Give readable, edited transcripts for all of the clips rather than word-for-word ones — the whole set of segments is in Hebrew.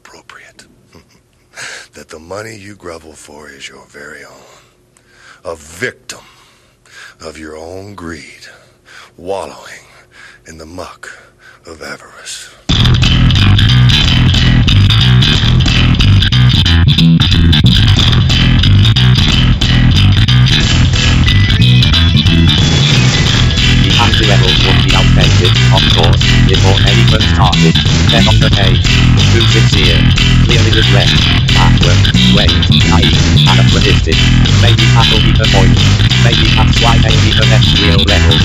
appropriate. That the money you grovel for is your very own. A victim of your own greed, wallowing in the muck of avarice. Of course, before anyone started, then on the page, 250, clearly addressed, backward, way, naive, anachronistic, maybe that'll be the point, maybe that's why maybe the next real level,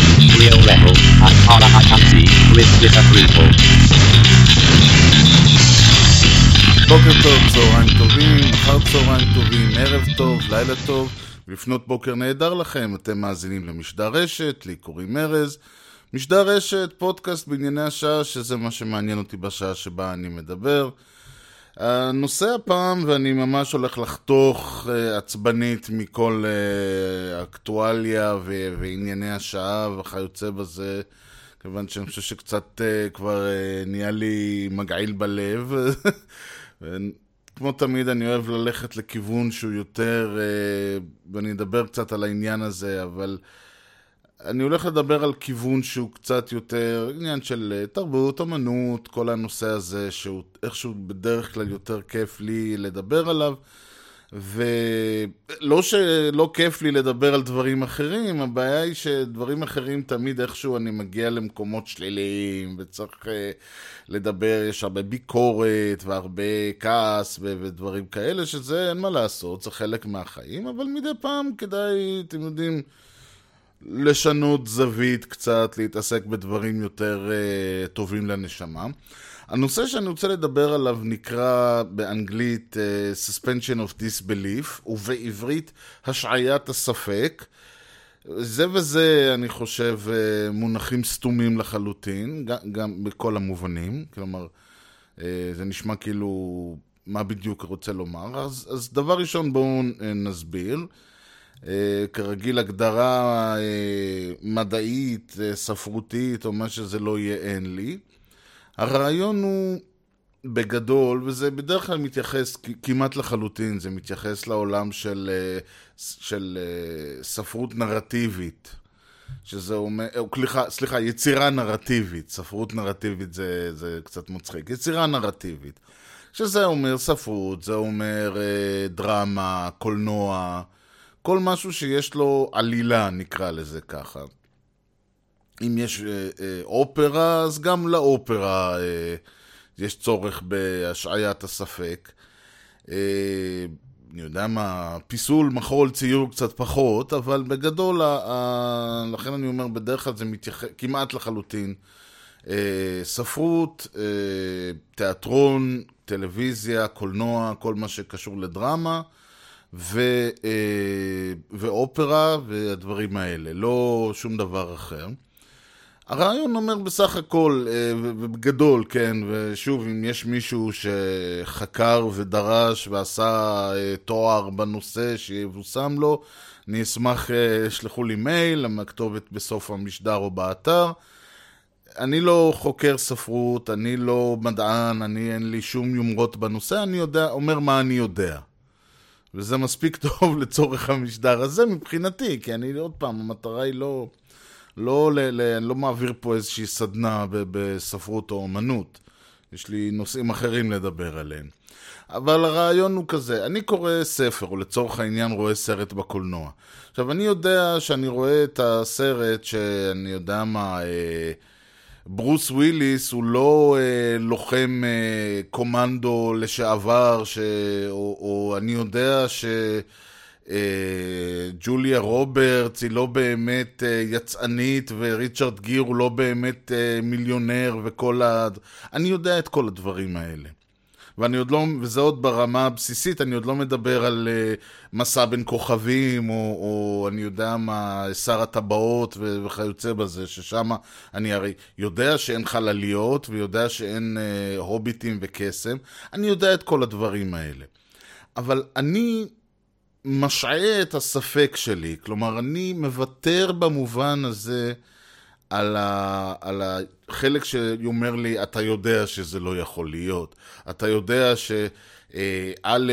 as far as I can see, with disapproval. בוקר טוב, צהריים טובים, אחר צהריים טובים, ערב טוב, לילה טוב, לפנות בוקר נהדר לכם, אתם מאזינים למשדר רשת, לי קוראים מרז, משדר רשת, פודקאסט בענייני השעה, שזה מה שמעניין אותי בשעה שבה אני מדבר. הנושא הפעם, ואני ממש הולך לחתוך עצבנית מכל אקטואליה וענייני השעה וכיוצא בזה, כיוון שאני חושב שקצת כבר נהיה לי מגעיל בלב. כמו תמיד אני אוהב ללכת לכיוון שהוא יותר, ואני אדבר קצת על העניין הזה, אבל אני הולך לדבר על כיוון שהוא קצת יותר עניין של תרבות, אמנות, כל הנושא הזה שהוא איכשהו בדרך כלל יותר כיף לי לדבר עליו, ולא שלא כיף לי לדבר על דברים אחרים, הבעיה היא שדברים אחרים תמיד איכשהו אני מגיע למקומות שליליים, וצריך לדבר, יש הרבה ביקורת והרבה כעס ודברים כאלה, שזה אין מה לעשות, זה חלק מהחיים, אבל מדי פעם כדאי, אתם יודעים, לשנות זווית קצת, להתעסק בדברים יותר טובים לנשמה. הנושא שאני רוצה לדבר עליו נקרא באנגלית Suspension of Disbelief, ובעברית השעיית הספק. זה וזה, אני חושב, מונחים סתומים לחלוטין, גם בכל המובנים. כלומר, זה נשמע כאילו מה בדיוק רוצה לומר. אז דבר ראשון, בואו נסביר. כרגיל הגדרה מדעית, ספרותית או מה שזה לא יהיה אין לי. הרעיון הוא בגדול, וזה בדרך כלל מתייחס כמעט לחלוטין, זה מתייחס לעולם של ספרות נרטיבית, שזה אומר, סליחה, יצירה נרטיבית, ספרות נרטיבית זה קצת מצחיק, יצירה נרטיבית, שזה אומר ספרות, זה אומר דרמה, קולנוע, כל משהו שיש לו עלילה, נקרא לזה ככה. אם יש אופרה, אז גם לאופרה יש צורך בהשעיית הספק. אני יודע מה, פיסול, מחול, ציור קצת פחות, אבל בגדול, לכן אני אומר, בדרך כלל זה מתייחס כמעט לחלוטין. ספרות, תיאטרון, טלוויזיה, קולנוע, כל מה שקשור לדרמה. ואופרה והדברים האלה, לא שום דבר אחר. הרעיון אומר בסך הכל, ובגדול, כן, ושוב, אם יש מישהו שחקר ודרש ועשה תואר בנושא שיבושם לו, אני אשמח, שלחו לי מייל, הכתובת בסוף המשדר או באתר. אני לא חוקר ספרות, אני לא מדען, אין לי שום יומרות בנושא, אני אומר מה אני יודע. וזה מספיק טוב לצורך המשדר הזה מבחינתי, כי אני עוד פעם, המטרה היא לא מעביר פה איזושהי סדנה בספרות או אומנות. יש לי נושאים אחרים לדבר עליהם. אבל הרעיון הוא כזה, אני קורא ספר, או לצורך העניין רואה סרט בקולנוע. עכשיו, אני יודע שאני רואה את הסרט שאני יודע מה, ברוס וויליס הוא לא לוחם קומנדו לשעבר, או אני יודע שג'וליה רוברטס היא לא באמת יצאנית, וריצ'רד גיר הוא לא באמת מיליונר, אני יודע את כל הדברים האלה. וזה עוד ברמה הבסיסית, אני עוד לא מדבר על מסע בין כוכבים, או אני יודע מה, שר הטבעות וכיוצא בזה, ששם אני הרי יודע שאין חלליות, ויודע שאין הוביטים וקסם, אני יודע את כל הדברים האלה. אבל אני משעה את הספק שלי, כלומר, אני מוותר במובן הזה על החלק שיאמר לי, אתה יודע שזה לא יכול להיות, אתה יודע ש... א',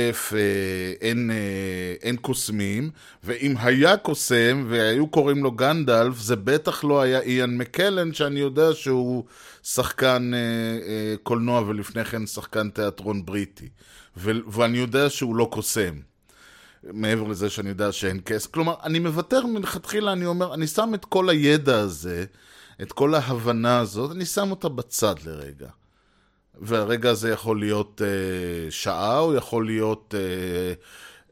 אין קוסמים, ואם היה קוסם והיו קוראים לו גנדלף, זה בטח לא היה איאן מקלן, שאני יודע שהוא שחקן קולנוע ולפני כן שחקן תיאטרון בריטי, ואני יודע שהוא לא קוסם, מעבר לזה שאני יודע שאין כסף. כלומר, אני מוותר מלכתחילה, אני אומר, אני שם את כל הידע הזה, את כל ההבנה הזאת, אני שם אותה בצד לרגע. והרגע הזה יכול להיות שעה, הוא יכול להיות,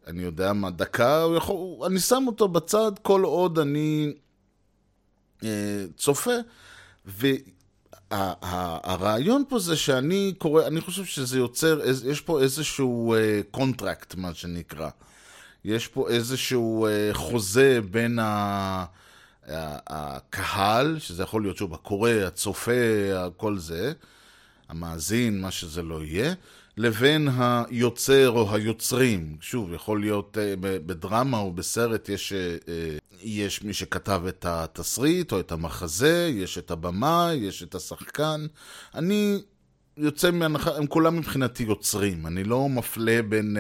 אני יודע מה, דקה, אני שם אותו בצד כל עוד אני צופה, והרעיון פה זה שאני קורא, אני חושב שזה יוצר, יש פה איזשהו קונטרקט, מה שנקרא, יש פה איזשהו חוזה בין הקהל, שזה יכול להיות שוב הקורא, הצופה, כל זה, המאזין, מה שזה לא יהיה, לבין היוצר או היוצרים. שוב, יכול להיות בדרמה או בסרט, יש מי שכתב את התסריט או את המחזה, יש את הבמה, יש את השחקן. אני יוצא מהנחה, הם כולם מבחינתי יוצרים, אני לא מפלה בין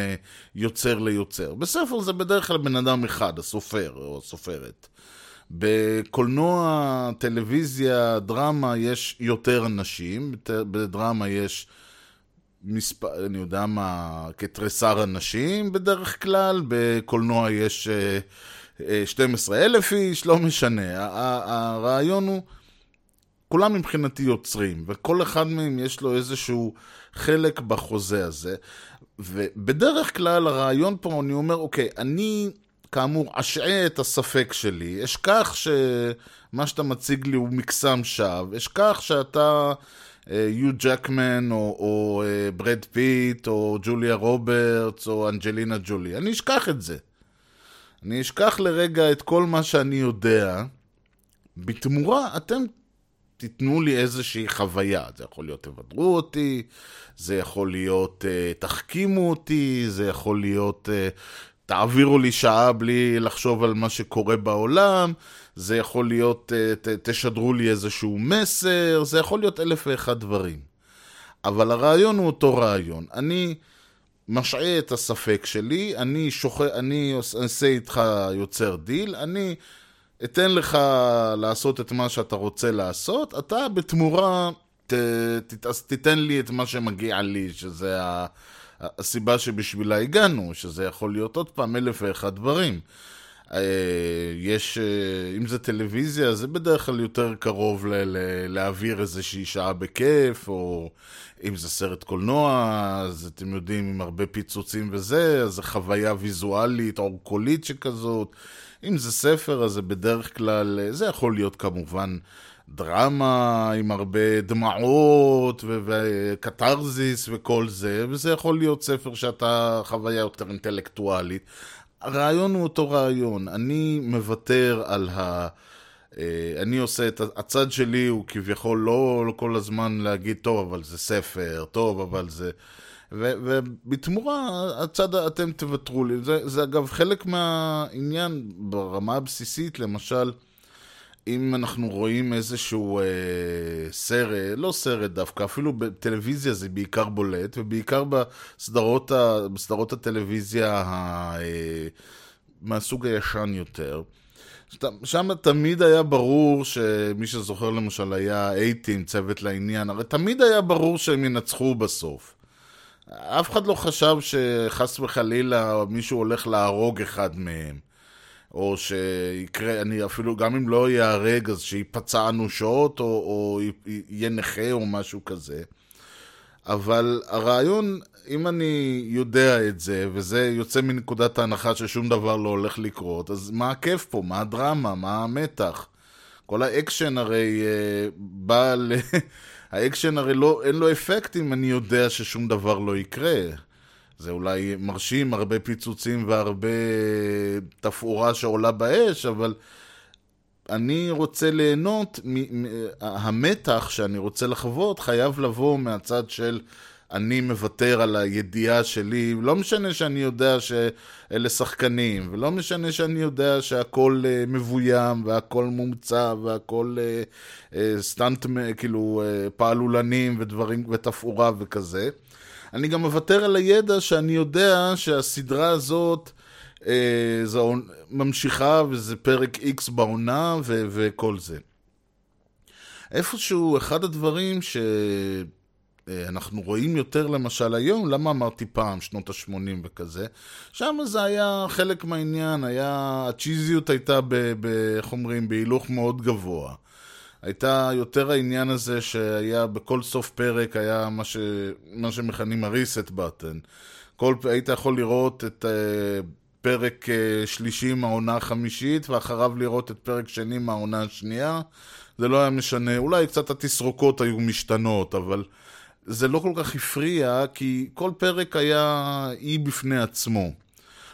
יוצר ליוצר. בספר זה בדרך כלל בן אדם אחד, הסופר או הסופרת. בקולנוע, טלוויזיה, דרמה יש יותר נשים, בדרמה יש מספר, אני יודע מה, כתריסר אנשים בדרך כלל, בקולנוע יש 12,000 איש, לא משנה. הרעיון הוא, כולם מבחינתי יוצרים, וכל אחד מהם יש לו איזשהו חלק בחוזה הזה, ובדרך כלל הרעיון פה אני אומר, אוקיי, אני... כאמור, אשעה את הספק שלי, אשכח שמה שאתה מציג לי הוא מקסם שווא, אשכח שאתה יו ג'קמן או ברד פיט או ג'וליה רוברטס או אנג'לינה ג'ולי, אני אשכח את זה. אני אשכח לרגע את כל מה שאני יודע, בתמורה אתם תיתנו לי איזושהי חוויה, זה יכול להיות תבדרו אותי, זה יכול להיות תחכימו אותי, זה יכול להיות... תעבירו לי שעה בלי לחשוב על מה שקורה בעולם, זה יכול להיות, תשדרו לי איזשהו מסר, זה יכול להיות 1,001 דברים. אבל הרעיון הוא אותו רעיון. אני משעה את הספק שלי, אני עושה איתך יוצר דיל, אני אתן לך לעשות את מה שאתה רוצה לעשות, אתה בתמורה תיתן לי את מה שמגיע לי, שזה הסיבה שבשבילה הגענו, שזה יכול להיות עוד פעם 1,001 דברים. יש, אם זה טלוויזיה, זה בדרך כלל יותר קרוב להעביר איזושהי שעה בכיף, או אם זה סרט קולנוע, אז אתם יודעים, עם הרבה פיצוצים וזה, אז זה חוויה ויזואלית, אורקולית שכזאת. אם זה ספר, אז זה בדרך כלל, זה יכול להיות כמובן דרמה עם הרבה דמעות וקטרזיס וכל זה, וזה יכול להיות ספר שאתה חוויה יותר אינטלקטואלית. הרעיון הוא אותו רעיון, אני מוותר על אני עושה את הצד שלי, הוא כביכול לא כל הזמן להגיד טוב אבל זה ספר, טוב אבל זה, ובתמורה הצד אתם תוותרו לי. זה אגב חלק מהעניין ברמה הבסיסית, למשל אם אנחנו רואים איזשהו סרט, לא סרט דווקא, אפילו בטלוויזיה זה בעיקר בולט, ובעיקר בסדרות הטלוויזיה מהסוג הישן יותר. שם תמיד היה ברור, שמי שזוכר למשל היה A-Team, צוות לעניין, הרי תמיד היה ברור שהם ינצחו בסוף. אף אחד לא חשב שחס וחלילה מישהו הולך להרוג אחד מהם. או שיקרה, אני אפילו, גם אם לא יהרג, אז שיפצע אנושות, או יהיה נכה או משהו כזה. אבל הרעיון, אם אני יודע את זה, וזה יוצא מנקודת ההנחה ששום דבר לא הולך לקרות, אז מה הכיף פה? מה הדרמה? מה המתח? כל האקשן הרי בא ל... האקשן הרי לא, אין לו אפקט אם אני יודע ששום דבר לא יקרה. זה אולי מרשים, הרבה פיצוצים והרבה תפאורה שעולה באש, אבל אני רוצה ליהנות, המתח שאני רוצה לחוות חייב לבוא מהצד של אני מוותר על הידיעה שלי, לא משנה שאני יודע שאלה שחקנים, ולא משנה שאני יודע שהכל מבוים, והכל מומצא, והכל סטנט, כאילו פעלולנים ודברים ותפאורה וכזה. אני גם מוותר על הידע שאני יודע שהסדרה הזאת זו ממשיכה, וזה פרק X בעונה וכל זה. איפשהו אחד הדברים שאנחנו רואים יותר למשל היום, למה אמרתי פעם שנות ה-80 וכזה, שם זה היה חלק מהעניין, הצ'יזיות הייתה בהילוך מאוד גבוה. הייתה יותר העניין הזה שהיה בכל סוף פרק, היה מה שמכנים הריסט בטן. היית יכול לראות את פרק שלישי מהעונה החמישית, ואחריו לראות את פרק שני מהעונה השנייה. זה לא היה משנה, אולי קצת התסרוקות היו משתנות, אבל זה לא כל כך הפריע, כי כל פרק היה אי בפני עצמו.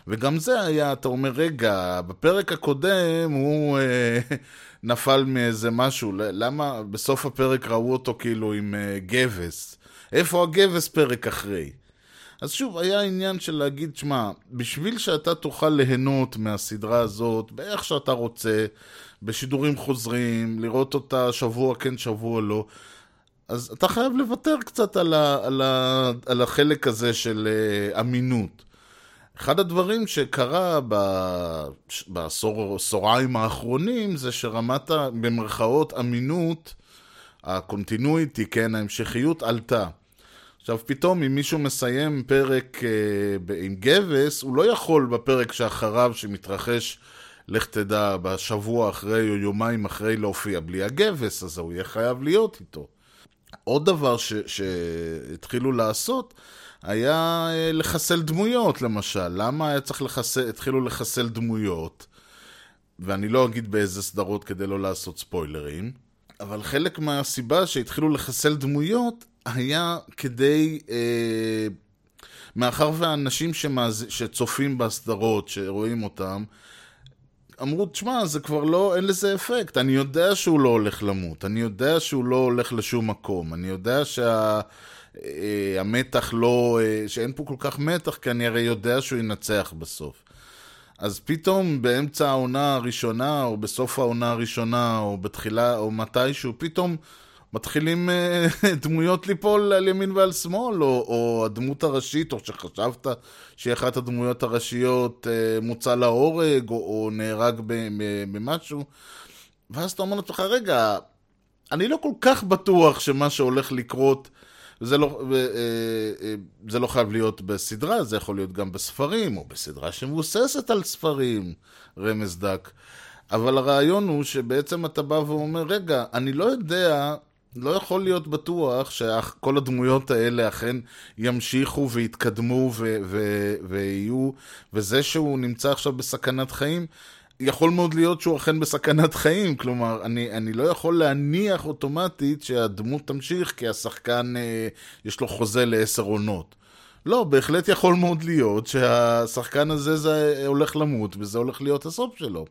וגם זה היה, אתה אומר, רגע, בפרק הקודם הוא נפל מאיזה משהו, למה בסוף הפרק ראו אותו כאילו עם גבס? איפה הגבס פרק אחרי? אז שוב, היה עניין של להגיד, שמה, בשביל שאתה תוכל ליהנות מהסדרה הזאת, באיך שאתה רוצה, בשידורים חוזרים, לראות אותה שבוע כן, שבוע לא, אז אתה חייב לוותר קצת על החלק הזה של אמינות. אחד הדברים שקרה בעשוריים האחרונים, זה שרמת, במרכאות, אמינות, הקונטינויטי, כן, ההמשכיות עלתה. עכשיו, פתאום, אם מישהו מסיים פרק עם גבס, הוא לא יכול בפרק שאחריו שמתרחש, לך תדע, בשבוע אחרי או יומיים אחרי להופיע בלי הגבס, אז הוא יהיה חייב להיות איתו. עוד דבר שהתחילו לעשות, היה לחסל דמויות, למשל. למה היה צריך התחילו לחסל דמויות? ואני לא אגיד באיזה סדרות כדי לא לעשות ספוילרים, אבל חלק מהסיבה שהתחילו לחסל דמויות, היה כדי, מאחר והאנשים שצופים בסדרות, שרואים אותם, אמרו, תשמע, זה כבר לא, אין לזה אפקט, אני יודע שהוא לא הולך למות, אני יודע שהוא לא הולך לשום מקום, אני יודע שהמתח לא, שאין פה כל כך מתח, כי אני הרי יודע שהוא ינצח בסוף. אז פתאום באמצע העונה הראשונה, או בסוף העונה הראשונה, או בתחילה, או מתישהו, פתאום מתחילים דמויות ליפול על ימין ועל שמאל, או הדמות הראשית, או שחשבת שאחת הדמויות הראשיות מוצא להורג, או נהרג במשהו, ואז אתה אומר לך, רגע, אני לא כל כך בטוח שמה שהולך לקרות, זה לא חייב להיות בסדרה, זה יכול להיות גם בספרים, או בסדרה שמבוססת על ספרים, רמז דק. אבל הרעיון הוא שבעצם אתה בא ואומר, רגע, אני לא יודע, לא יכול להיות בטוח שכל הדמויות האלה אכן ימשיכו ויתקדמו ויהיו, וזה שהוא נמצא עכשיו בסכנת חיים, יכול מאוד להיות שהוא אכן בסכנת חיים, כלומר, אני לא יכול להניח אוטומטית שהדמות תמשיך, כי השחקן יש לו חוזה ל10 עונות. לא, בהחלט יכול מאוד להיות שהשחקן הזה זה הולך למות, וזה הולך להיות הסוף שלו.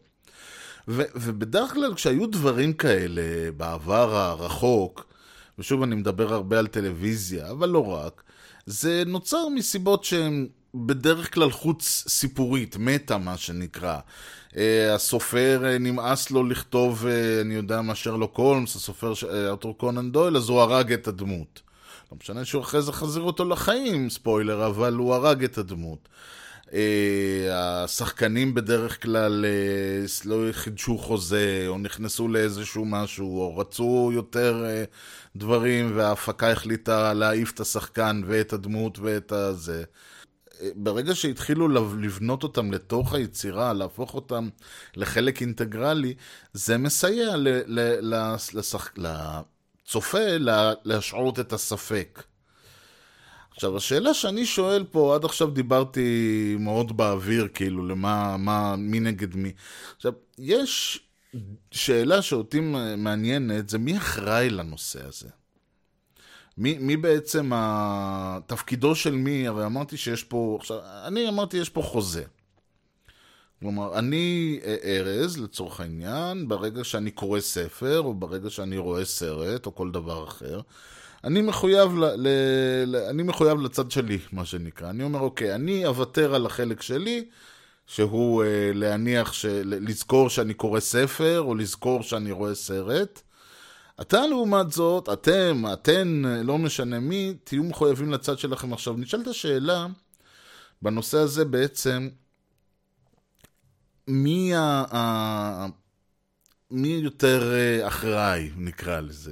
ובדרך כלל כשהיו דברים כאלה בעבר הרחוק, ושוב אני מדבר הרבה על טלוויזיה, אבל לא רק, זה נוצר מסיבות שהן בדרך כלל חוץ סיפורית, מטה מה שנקרא. הסופר נמאס לו לכתוב, אני יודע מה, שרלוק הולמס, הסופר ארתור קונן דויל, אז הוא הרג את הדמות. לא משנה שהוא אחרי זה חזיר אותו לחיים, ספוילר, אבל הוא הרג את הדמות. השחקנים בדרך כלל לא חידשו חוזה, או נכנסו לאיזשהו משהו, או רצו יותר דברים, וההפקה החליטה להעיף את השחקן ואת הדמות ואת הזה. ברגע שהתחילו לבנות אותם לתוך היצירה, להפוך אותם לחלק אינטגרלי, זה מסייע לצופה להשעות את הספק. עכשיו, השאלה שאני שואל פה, עד עכשיו דיברתי מאוד באוויר, כאילו, מי נגד מי. עכשיו, יש שאלה שאותי מעניינת, זה מי אחראי לנושא הזה? מי בעצם, תפקידו של מי? הרי אמרתי שיש פה, עכשיו, אני אמרתי יש פה חוזה. כלומר, אני ארז, לצורך העניין, ברגע שאני קורא ספר, או ברגע שאני רואה סרט, או כל דבר אחר, אני מחויב לצד שלי, מה שנקרא. אני אומר, אוקיי, אני אוותר על החלק שלי, שהוא להניח, לזכור שאני קורא ספר, או לזכור שאני רואה סרט. אתה לעומת זאת, אתן, לא משנה מי, תהיו מחויבים לצד שלכם עכשיו. נשאלת השאלה, בנושא הזה בעצם, מי יותר אחראי, נקרא לזה.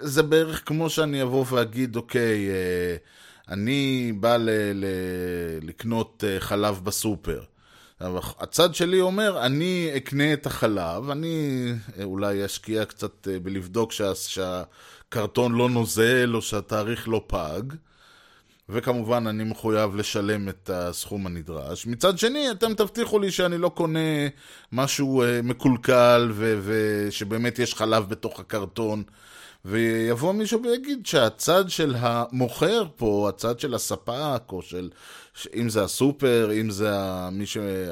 זה בערך כמו שאני אבוא ואגיד, אוקיי, אני בא לקנות חלב בסופר. הצד שלי אומר, אני אקנה את החלב, אני אולי אשקיע קצת בלבדוק שהקרטון לא נוזל או שהתאריך לא פג, וכמובן אני מחויב לשלם את הסכום הנדרש. מצד שני, אתם תבטיחו לי שאני לא קונה משהו מקולקל ושבאמת יש חלב בתוך הקרטון, ויבוא מישהו ויגיד שהצד של המוכר פה, הצד של הספק, או של, אם זה הסופר, אם זה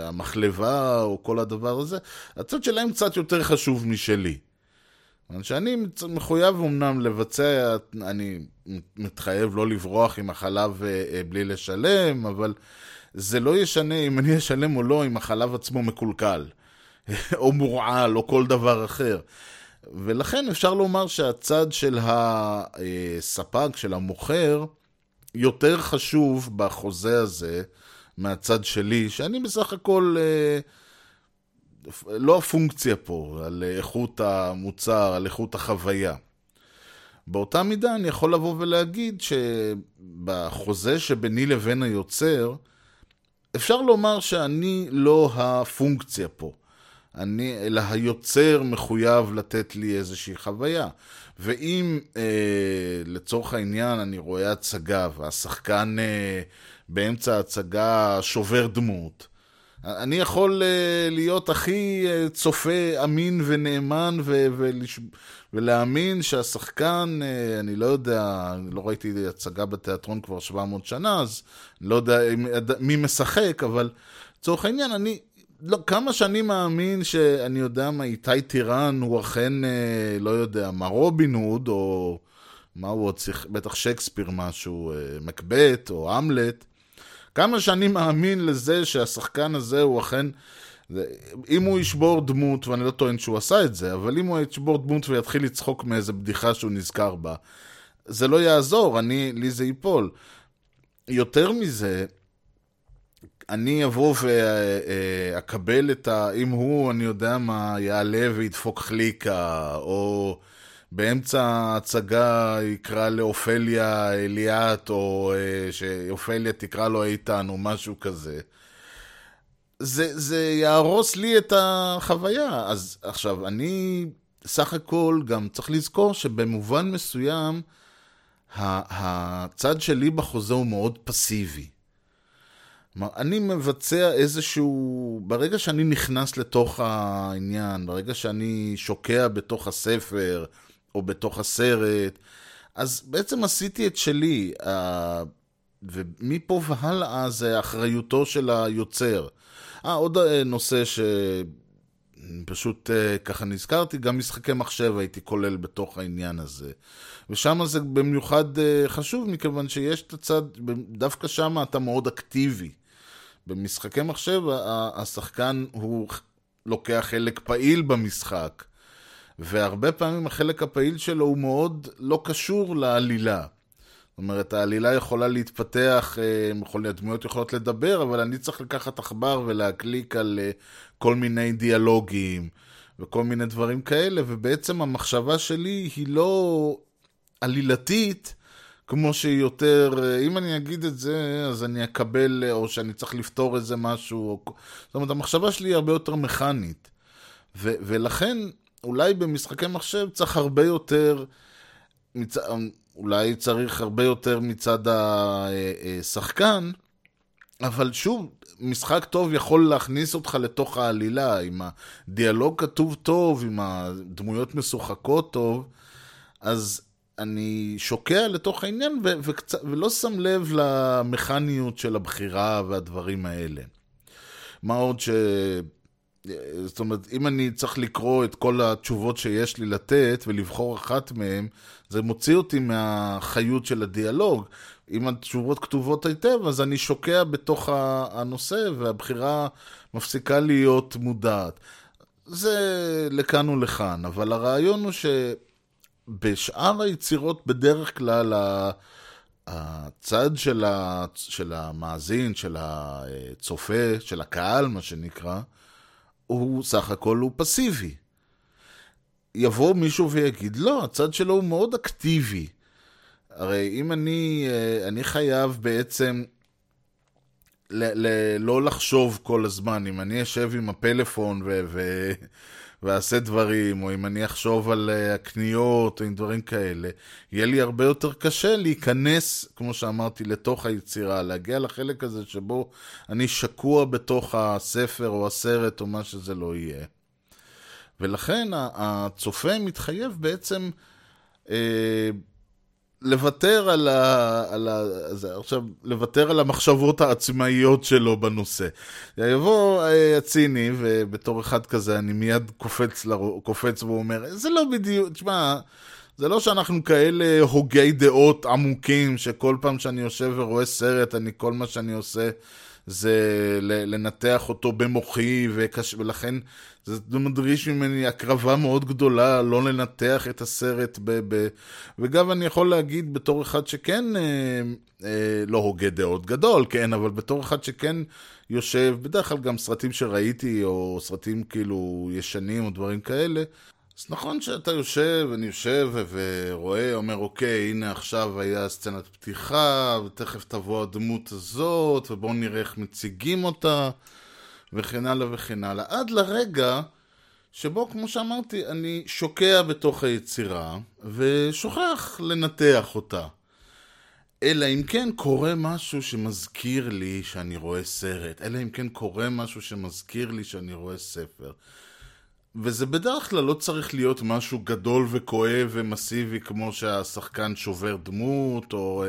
המחלבה, או כל הדבר הזה, הצד שלהם קצת יותר חשוב משלי. שאני מחויב אומנם לבצע, אני מתחייב לא לברוח עם החלב בלי לשלם, אבל זה לא ישנה אם אני אשלם או לא, אם החלב עצמו מקולקל, או מורעל, או כל דבר אחר. ולכן אפשר לומר שהצד של הספק, של המוכר, יותר חשוב בחוזה הזה מהצד שלי, שאני בסך הכל לא הפונקציה פה, על איכות המוצר, על איכות החוויה. באותה מידה אני יכול לבוא ולהגיד שבחוזה שביני לבין היוצר, אפשר לומר שאני לא הפונקציה פה. אלא היוצר מחויב לתת לי איזושהי חוויה. ואם לצורך העניין אני רואה הצגה והשחקן באמצע הצגה שובר דמות, אני יכול להיות הכי צופה אמין ונאמן ולהאמין שהשחקן, אני לא יודע, לא ראיתי הצגה בתיאטרון כבר 700 שנה, אז לא יודע מי משחק, אבל לצורך העניין אני לא, כמה שאני מאמין שאני יודע מה, איתי טירן הוא אכן, לא יודע, מה רובין הוד, או מה הוא עוד שיח, בטח שקספיר משהו, מקבט או המלט, כמה שאני מאמין לזה שהשחקן הזה הוא אכן, אם הוא ישבור דמות, ואני לא טוען שהוא עשה את זה, אבל אם הוא ישבור דמות ויתחיל לצחוק מאיזה בדיחה שהוא נזכר בה, זה לא יעזור, לי זה ייפול. יותר מזה, אני אבוא ואקבל את אם הוא, אני יודע מה, יעלה וידפוק חליקה, או באמצע ההצגה יקרא לאופליה אליאת, או שאופליה תקרא לו איתן, או משהו כזה. זה יהרוס לי את החוויה. אז עכשיו, אני סך הכל גם צריך לזכור שבמובן מסוים, הצד שלי בחוזה הוא מאוד פסיבי. אני מבצע איזשהו, ברגע שאני נכנס לתוך העניין, ברגע שאני שוקע בתוך הספר או בתוך הסרט, אז בעצם עשיתי את שלי, ומפה והלאה זה אחריותו של היוצר. עוד נושא שפשוט ככה נזכרתי, גם משחקי מחשב הייתי כולל בתוך העניין הזה. ושם זה במיוחד חשוב, מכיוון שיש את הצד, דווקא שם אתה מאוד אקטיבי. במשחקי מחשב, השחקן הוא לוקח חלק פעיל במשחק, והרבה פעמים החלק הפעיל שלו הוא מאוד לא קשור לעלילה. זאת אומרת, העלילה יכולה להתפתח, הדמויות יכולות לדבר, אבל אני צריך לקחת עכבר ולהקליק על כל מיני דיאלוגים וכל מיני דברים כאלה, ובעצם המחשבה שלי היא לא עלילתית, כמו שיותר, אם אני אגיד את זה, אז אני אקבל, או שאני צריך לפתור איזה משהו. זאת אומרת, המחשבה שלי היא הרבה יותר מכנית. ולכן, אולי במשחקי מחשב צריך הרבה יותר, אולי צריך הרבה יותר מצד השחקן, אבל שוב, משחק טוב יכול להכניס אותך לתוך העלילה, עם הדיאלוג כתוב טוב, עם הדמויות משוחקות טוב, אז אני שוקע לתוך העניין ולא שם לב למכניות של הבחירה והדברים האלה. מה עוד זאת אומרת, אם אני צריך לקרוא את כל התשובות שיש לי לתת ולבחור אחת מהן, זה מוציא אותי מהחיות של הדיאלוג. אם התשובות כתובות היטב, אז אני שוקע בתוך הנושא, והבחירה מפסיקה להיות מודעת. זה לכאן ולכאן, אבל הרעיון הוא שבשאר היצירות בדרך כלל הצד של המאזין, של הצופה, של הקהל, מה שנקרא, הוא סך הכל הוא פסיבי. יבוא מישהו ויגיד, לא, הצד שלו הוא מאוד אקטיבי. הרי אם אני חייב בעצם לא לחשוב כל הזמן, אם אני אשב עם הפלאפון ועשה דברים, או אם אני אחשוב על הקניות, או עם דברים כאלה, יהיה לי הרבה יותר קשה להיכנס, כמו שאמרתי, לתוך היצירה, להגיע לחלק הזה שבו אני שקוע בתוך הספר או הסרט או מה שזה לא יהיה. ולכן הצופה מתחייב בעצם לוותר על המחשבות העצמאיות שלו בנושא. יבוא הציני, ובתור אחד כזה אני מיד קופץ ואומר, זה לא בדיוק, תשמע, זה לא שאנחנו כאלה הוגי דעות עמוקים, שכל פעם שאני יושב ורואה סרט, כל מה שאני עושה זה לנתח אותו במוחי, ולכן זה מדריש ממני הקרבה מאוד גדולה, לא לנתח את הסרט. וגם אני יכול להגיד בתור אחד שכן, לא הוגה דעות גדול, כן, אבל בתור אחד שכן יושב, בדרך כלל גם סרטים שראיתי, או סרטים כאילו ישנים או דברים כאלה, אז נכון שאתה יושב, אני יושב ורואה, אומר, אוקיי, הנה עכשיו היה סצנת פתיחה, ותכף תבוא הדמות הזאת, ובואו נראה איך מציגים אותה, וכן הלאה וכן הלאה. עד לרגע שבו, כמו שאמרתי, אני שוקע בתוך היצירה, ושוכח לנתח אותה. אלא אם כן קורה משהו שמזכיר לי שאני רואה סרט, אלא אם כן קורה משהו שמזכיר לי שאני רואה ספר. וזה בדרך כלל לא צריך להיות משהו גדול וכואב ומסיבי, כמו שהשחקן שובר דמות, או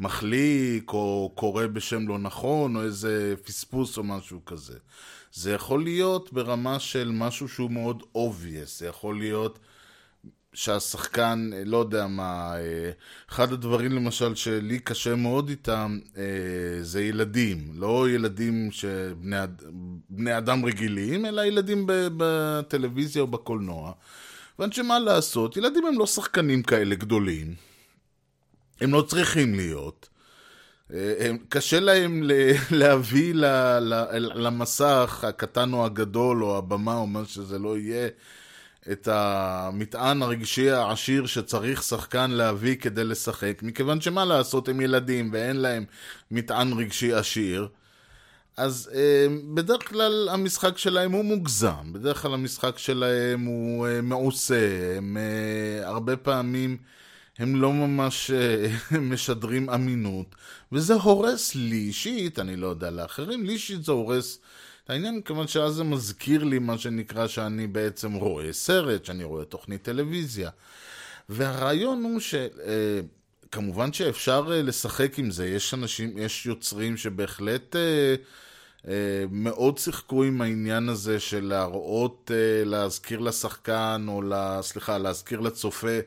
מחליק, או קורא בשם לא נכון, או איזה פספוס או משהו כזה. זה יכול להיות ברמה של משהו שהוא מאוד obvious, זה יכול להיות שהשחקן, לא יודע מה, אחד הדברים למשל שלי קשה מאוד איתם, זה ילדים, לא ילדים שבני אדם רגילים, אלא ילדים בטלוויזיה או בקולנוע. ואני שמה לעשות, ילדים הם לא שחקנים כאלה גדולים, הם לא צריכים להיות, קשה להם להביא למסך הקטן או הגדול או הבמה או מה שזה לא יהיה, את המטען הרגשי העשיר שצריך שחקן להביא כדי לשחק, מכיוון שמה לעשות, הם ילדים ואין להם מטען רגשי עשיר, אז בדרך כלל המשחק שלהם הוא מוגזם, בדרך כלל המשחק שלהם הוא מעושה, הרבה פעמים הם לא ממש משדרים אמינות, וזה הורס לי אישית, אני לא יודע לאחרים, לי אישית זה הורס, העניין כיוון שאז זה מזכיר לי מה שנקרא שאני בעצם רואה סרט, שאני רואה תוכנית טלוויזיה. והרעיון הוא שכמובן שאפשר לשחק עם זה, יש אנשים, יש יוצרים שבהחלט מאוד שיחקו עם העניין הזה של להראות, להזכיר לשחקן, או להזכיר לצופה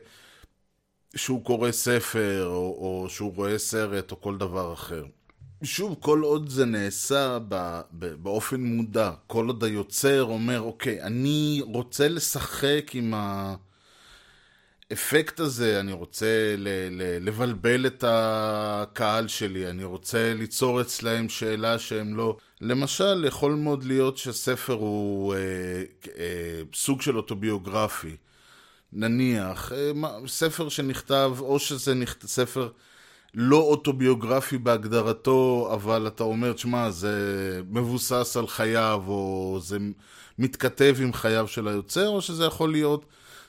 שהוא קורא ספר, או שהוא רואה סרט, או כל דבר אחר. שוב, כל עוד זה נעשה באופן מודע, כל עוד היוצר אומר, אוקיי, אני רוצה לשחק עם האפקט הזה, אני רוצה לבלבל את הקהל שלי, אני רוצה ליצור אצלהם שאלה שהם לא... למשל, יכול מאוד להיות שספר הוא סוג של אוטוביוגרפי. נניח, ספר שנכתב, או שזה ספר... לא אוטוביוגרפי בהגדרתו, אבל אתה אומר, שמה, זה מבוסס על חייו, או זה מתכתב עם חייו של היוצר, או שזה יכול להיות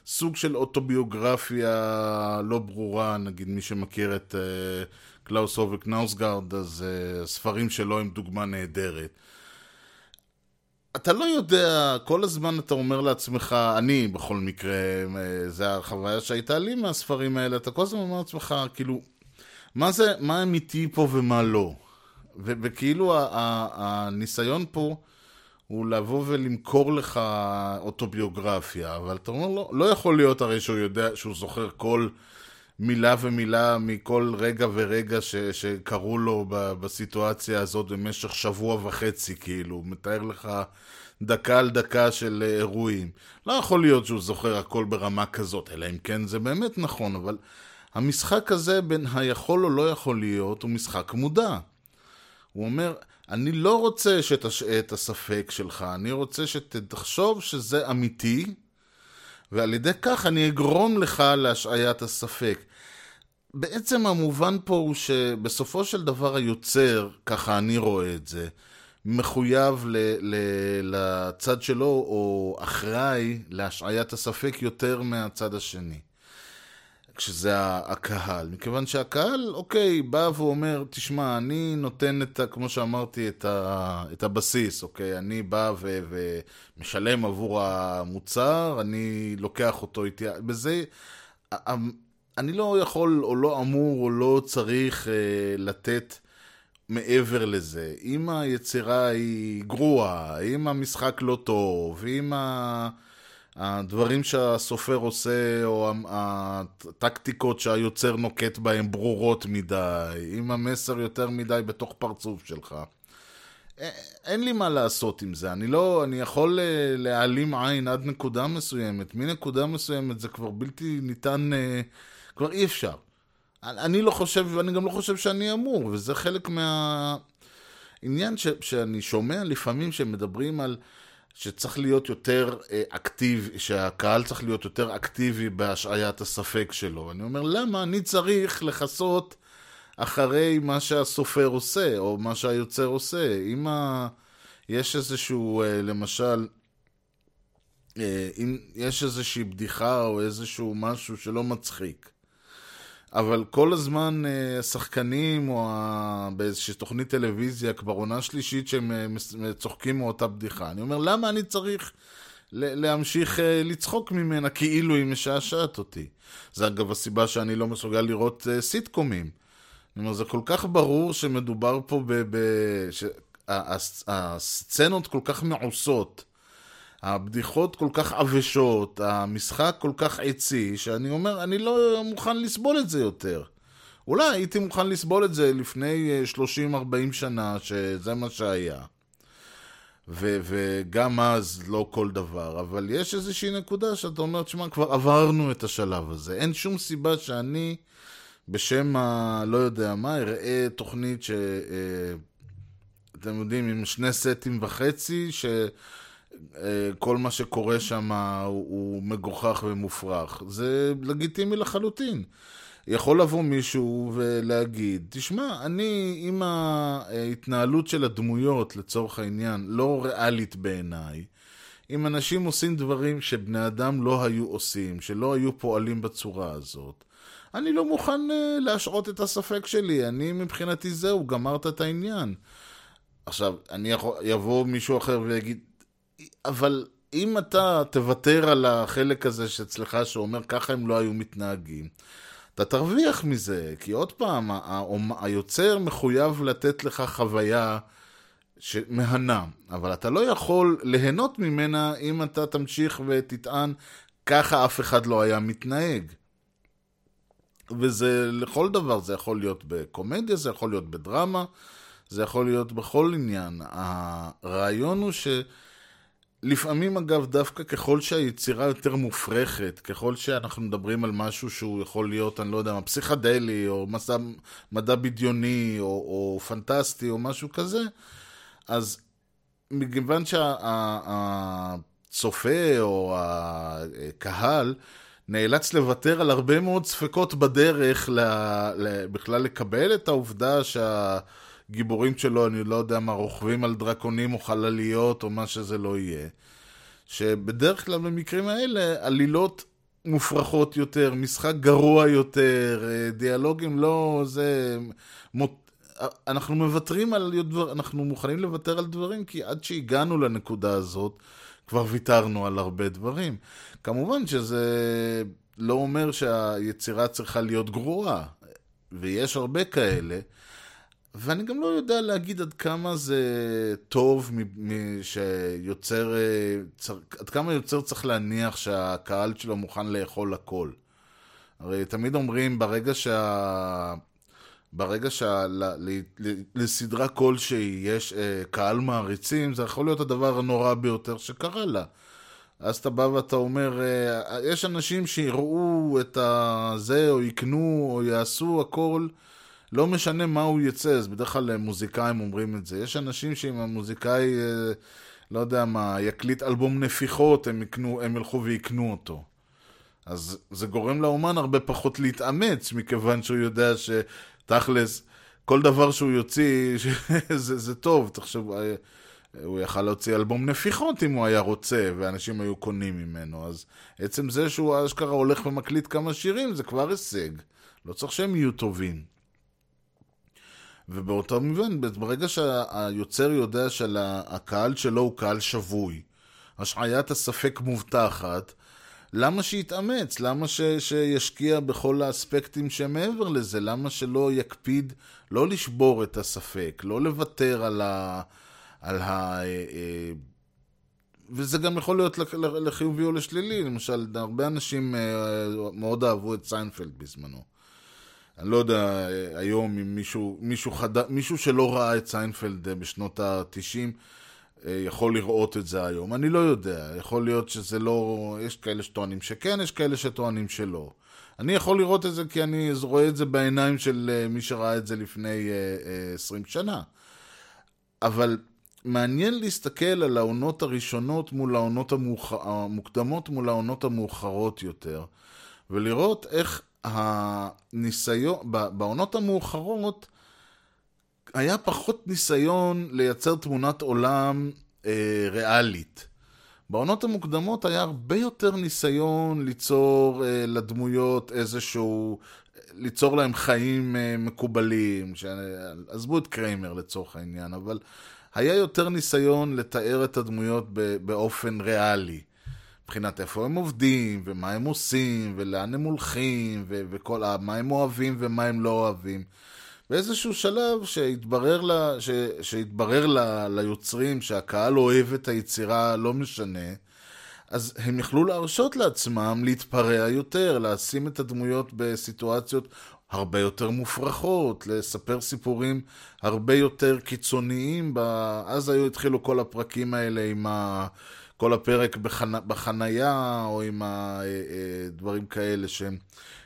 סוג של אוטוביוגרפיה לא ברורה, נגיד מי שמכיר את קלאוס הובה קנאוסגארד, אז הספרים שלו הם דוגמה נהדרת. אתה לא יודע, כל הזמן אתה אומר לעצמך, אני בכל מקרה, זה החוויה שהייתה לי מהספרים האלה, אתה כל הזמן אומר לעצמך, כאילו, מה אמיתי פה ומה לא? וכאילו הניסיון פה הוא לבוא ולמכור לך אוטוביוגרפיה, אבל אתה אומר לו, לא יכול להיות הרי שהוא יודע, שהוא זוכר כל מילה ומילה מכל רגע ורגע שקראו לו בסיטואציה הזאת במשך שבוע וחצי, כאילו, מתאר לך דקה על דקה של אירועים. לא יכול להיות שהוא זוכר הכל ברמה כזאת, אלא אם כן זה באמת נכון, אבל המשחק הזה בין היכול או לא יכול להיות הוא משחק מודע. הוא אומר, אני לא רוצה שתשעה את הספק שלך, אני רוצה שתחשוב שזה אמיתי, ועל ידי כך אני אגרום לך להשעיית הספק. בעצם המובן פה הוא שבסופו של דבר היוצר, ככה אני רואה את זה, מחויב לצד שלו או אחראי להשעיית הספק יותר מהצד השני. כשזה הקהל, מכיוון שהקהל, אוקיי, בא ואומר, תשמע, אני נותן את, כמו שאמרתי, את הבסיס, אוקיי, אני בא ומשלם עבור המוצר, אני לוקח אותו איתי, בזה, אני לא יכול, או לא אמור, או לא צריך לתת מעבר לזה. אם היצירה היא גרועה, אם המשחק לא טוב, אם הדברים שהסופר עושה או הטקטיקות שהיוצר נוקט בהן ברורות מדי, עם המסר יותר מדי בתוך פרצוף שלך, אין לי מה לעשות עם זה. אני יכול להעלים עין עד נקודה מסוימת, מנקודה מסוימת זה כבר בלתי ניתן, כבר אי אפשר. אני לא חושב, ואני גם לא חושב שאני אמור, וזה חלק מהעניין שאני שומע לפעמים שמדברים על שצריך להיות יותר אקטיבי, שהקהל צריך להיות יותר אקטיבי בהשעיית הספק שלו. אני אומר, למה אני צריך לחסות אחרי מה שהסופר עושה, או מה שהיוצר עושה? אם יש איזשהו, למשל, אם יש איזושהי בדיחה או איזשהו משהו שלא מצחיק, אבל כל הזמן השחקנים או באיזושהי תוכנית טלוויזיה כבר עונה שלישית שהם צוחקים מאותה בדיחה. אני אומר, למה אני צריך להמשיך לצחוק ממנה כאילו היא משעשעת אותי? זה אגב הסיבה שאני לא מסוגל לראות סיטקומים. אני אומר, זה כל כך ברור שמדובר פה הסצנות כל כך מעוסות, הבדיחות כל כך עבשות, המשחק כל כך עצי, שאני אומר, אני לא מוכן לסבול את זה יותר. אולי הייתי מוכן לסבול את זה לפני 30-40 שנה, שזה מה שהיה. וגם אז לא כל דבר, אבל יש איזושהי נקודה שאתה אומר, תשמע, כבר עברנו את השלב הזה. אין שום סיבה שאני, בשם לא יודע מה, אראה תוכנית שאתם יודעים, עם 2.5 סטים, כל מה שקורה שם הוא מגוחך ומופרך. זה לגיטימי לחלוטין. יכול לבוא מישהו ולהגיד, תשמע, אני עם ההתנהלות של הדמויות לצורך העניין לא ריאלית בעיניי, אם אנשים עושים דברים שבני אדם לא היו עושים, שלא היו פועלים בצורה הזאת, אני לא מוכן להשעות את הספק שלי, אני מבחינתי זהו, גמרת את העניין. עכשיו, אני יבוא מישהו אחר ויגיד, אבל אם אתה תוותר על החלק הזה שאצלך שאומר ככה הם לא היו מתנהגים, אתה תרוויח מזה, כי עוד פעם היוצר מחויב לתת לך חוויה מהנה, אבל אתה לא יכול ליהנות ממנה אם אתה תמשיך ותטען ככה אף אחד לא היה מתנהג. וזה לכל דבר, זה יכול להיות בקומדיה, זה יכול להיות בדרמה, זה יכול להיות בכל עניין. הרעיון הוא ש לפעמים, אגב, דווקא ככל שהיצירה יותר מופרכת, ככל שאנחנו מדברים על משהו שהוא יכול להיות, אני לא יודע, פסיכדלי, או מדע בדיוני, או פנטסטי, או משהו כזה, אז מכיוון שהצופה או הקהל נאלץ לוותר על הרבה מאוד ספקות בדרך בכלל לקבל את העובדה גיבורים שלו, אני לא יודע מה, רוכבים על דרקונים או חלליות או מה שזה לא יהיה. שבדרך כלל במקרים האלה, עלילות מופרכות יותר, משחק גרוע יותר, דיאלוגים לא, זה אנחנו מוכנים לוותר על דברים, כי עד שהגענו לנקודה הזאת, כבר ויתרנו על הרבה דברים. כמובן שזה לא אומר שהיצירה צריכה להיות גרועה, ויש הרבה כאלה, ואני גם לא יודע להגיד עד כמה זה טוב, שיוצר, עד כמה יוצר צריך להניח שהקהל שלו מוכן לאכול הכל. הרי תמיד אומרים, ברגע לסדרה כלשהי יש קהל מעריצים, זה יכול להיות הדבר הנורא ביותר שקרה לה. אז אתה בא ואתה אומר, יש אנשים שיראו את זה, או יקנו, או יעשו הכל, לא משנה מה הוא יצא, אז בדרך כלל מוזיקאים אומרים את זה. יש אנשים שאם המוזיקאי, לא יודע מה, יקליט אלבום נפיחות, הם ילכו ויקנו אותו. אז זה גורם לאומן הרבה פחות להתאמץ, מכיוון שהוא יודע שתכלס, כל דבר שהוא יוציא, זה טוב. תחשבו, הוא יכל להוציא אלבום נפיחות אם הוא היה רוצה, ואנשים היו קונים ממנו. אז עצם זה שהוא אשכרה הולך ומקליט כמה שירים, זה כבר הישג. לא צריך שהם יהיו טובים. ובאותו מבין, ברגע שהיוצר יודע שהקהל שלו הוא קהל שבוי, השעיית הספק מובטחת, למה שיתאמץ? למה שישקיע בכל האספקטים שמעבר לזה? למה שלא יקפיד לא לשבור את הספק, לא לוותר וזה גם יכול להיות לחיובי או לשלילי. למשל, הרבה אנשים מאוד אהבו את סיינפלד בזמנו. אני לא יודע היום אם מישהו שלא ראה את סיינפלד בשנות ה-90 יכול לראות את זה היום. אני לא יודע, יכול להיות שזה לא, יש כאלה שטוענים שכן, יש כאלה שטוענים שלא. אני יכול לראות את זה כי אני רואה את זה בעיניים של מי שראה את זה לפני 20 שנה. אבל מעניין להסתכל על העונות הראשונות מול העונות המוקדמות מול העונות המאוחרות יותר, ולראות איך הניסיון, בעונות המאוחרות היה פחות ניסיון לייצר תמונת עולם ריאלית. בעונות המוקדמות היה הרבה יותר ניסיון ליצור לדמויות איזשהו, ליצור להם חיים מקובלים, עזבו את קריימר לצורך העניין, אבל היה יותר ניסיון לתאר את הדמויות באופן ריאלי. מבחינת איפה הם עובדים, ומה הם עושים, ולאן הם הולכים, וכל מה הם אוהבים ומה הם לא אוהבים. באיזשהו שלב שהתברר ליוצרים שהקהל אוהב את היצירה, לא משנה, אז הם יכלו להרשות לעצמם להתפרע יותר, לשים את הדמויות בסיטואציות הרבה יותר מופרכות, לספר סיפורים הרבה יותר קיצוניים. אז התחילו כל הפרקים האלה עם כל הפרק בחנייה, או עם הדברים כאלה, שהם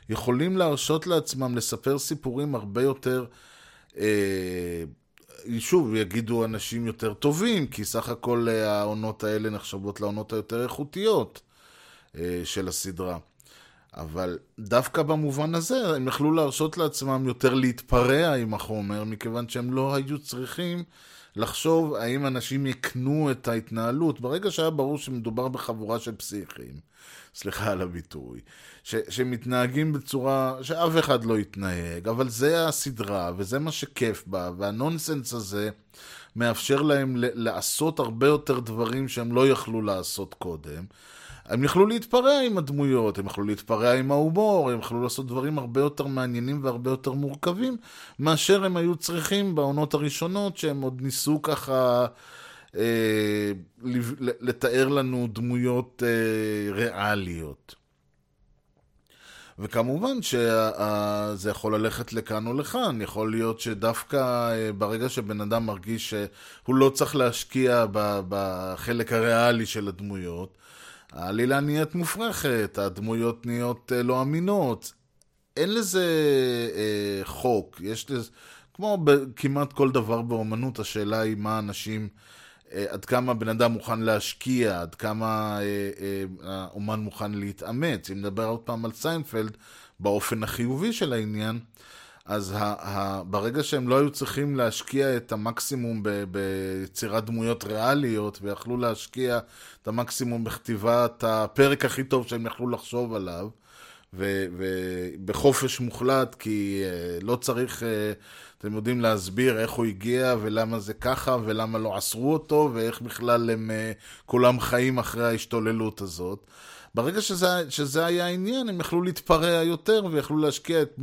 יכולים להרשות לעצמם לספר סיפורים הרבה יותר, שוב, יגידו אנשים יותר טובים, כי סך הכל העונות האלה נחשבות לעונות היותר איכותיות של הסדרה. אבל דווקא במובן הזה, הם יכלו להרשות לעצמם יותר להתפרע עם החומר, מכיוון שהם לא היו צריכים לחשוב האם אנשים יקנו את ההתנהלות. ברגע שהיה ברור שמדובר בחבורה של פסיכים, סליחה על הביטוי, שמתנהגים בצורה שאף אחד לא יתנהג, אבל זה הסדרה וזה מה שכיף בה, והנונסנס הזה מאפשר להם לעשות הרבה יותר דברים שהם לא יכלו לעשות קודם. הם יכלו להתפרע עם הדמויות, הם יכלו להתפרע עם ההומור, הם יכלו לעשות דברים הרבה יותר מעניינים והרבה יותר מורכבים, מאשר הם היו צריכים בעונות הראשונות, שהם עוד ניסו ככה לתאר לנו דמויות ריאליות. וכמובן שזה יכול ללכת לכאן או לכאן, יכול להיות שדווקא ברגע שבן אדם מרגיש שהוא לא צריך להשקיע בחלק הריאלי של הדמויות, העלילה נהיית מופרכת, הדמויות נהיות לא אמינות. אין לזה חוק. יש לזה, כמו כמעט כל דבר באומנות, השאלה היא מה אנשים, עד כמה בן אדם מוכן להשקיע, עד כמה האומן מוכן להתאמץ. אם נדבר עוד פעם על סיינפלד, באופן החיובי של העניין, אז ברגע שהם לא היו צריכים להשקיע את המקסימום ביצירת דמויות ריאליות, ויכלו להשקיע את המקסימום בכתיבת הפרק הכי טוב שהם יכלו לחשוב עליו, ובחופש מוחלט, כי לא צריך, אתם יודעים, להסביר איך הוא הגיע ולמה זה ככה ולמה לא עשרו אותו, ואיך בכלל הם כולם חיים אחרי ההשתוללות הזאת. ברגע שזה היה העניין, הם יכלו להתפרע יותר, ויכלו להשקיע את 100%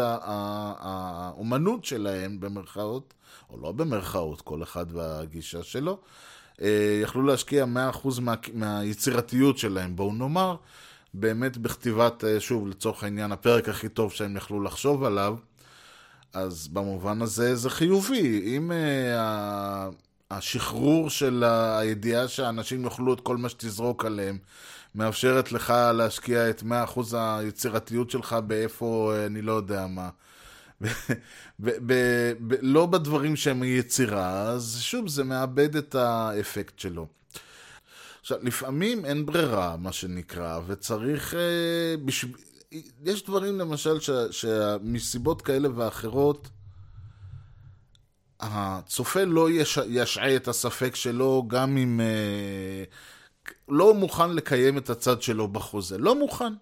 האומנות שלהם, במרכאות, או לא במרכאות, כל אחד והגישה שלו, יכלו להשקיע 100% מהיצירתיות שלהם, בואו נאמר, באמת בכתיבת, שוב, לצורך העניין, הפרק הכי טוב שהם יכלו לחשוב עליו, אז במובן הזה זה חיובי. אם השחרור של הידיעה שהאנשים יאכלו את כל מה שתזרוק עליהם, מאפשרת לך להשקיע את 100% היצירתיות שלך באיפה, אני לא יודע מה, לא בדברים שהם יצירה, אז שוב, זה מאבד את האפקט שלו. עכשיו, לפעמים אין ברירה, מה שנקרא, וצריך, יש דברים למשל שמסיבות כאלה ואחרות, הצופה לא ישעה את הספק שלו, גם אם לא מוכן לקיים את הצד שלו בחוזה. לא מוכן.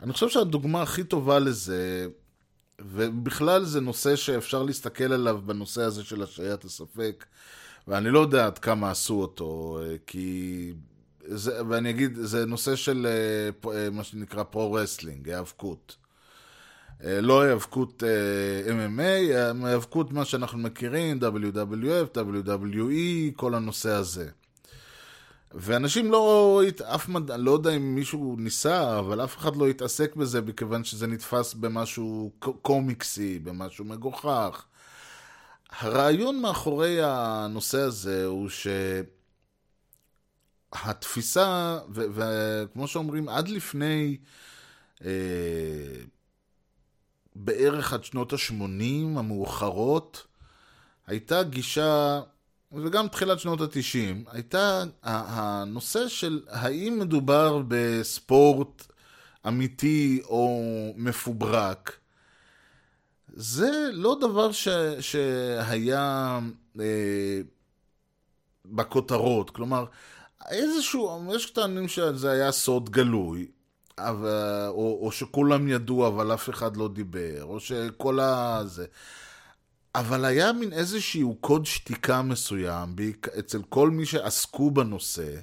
אני חושב שהדוגמה הכי טובה לזה, ובכלל זה נושא שאפשר להסתכל עליו בנושא הזה של השעיית הספק, ואני לא יודע עד כמה עשו אותו, כי זה, ואני אגיד, זה נושא של מה שנקרא פרו-רסלינג, היאבקות. לא היאבקות MMA, היאבקות מה שאנחנו מכירים, WWF, WWE, כל הנושא הזה. ואנשים לא, לא יודע אם מישהו ניסה, אבל אף אחד לא התעסק בזה, בכיוון שזה נתפס במשהו קומיקסי, במשהו מגוחך. הרעיון מאחורי הנושא הזה הוא שהתפיסה, וכמו שאומרים, עד לפני בערך עד שנות ה-80 המאוחרות, הייתה גישה, וגם תחילת שנות ה-90, הייתה הנושא של האם מדובר בספורט אמיתי או מפוברק. זה לא דבר שהיה בכותרות. כלומר, יש קטנים שזה היה סוד גלוי, או שכולם ידעו אבל אף אחד לא דיבר, או שכל הזה. אבל היה מין איזשהו קוד שתיקה מסוים אצל כל מי שעסקו בנושא,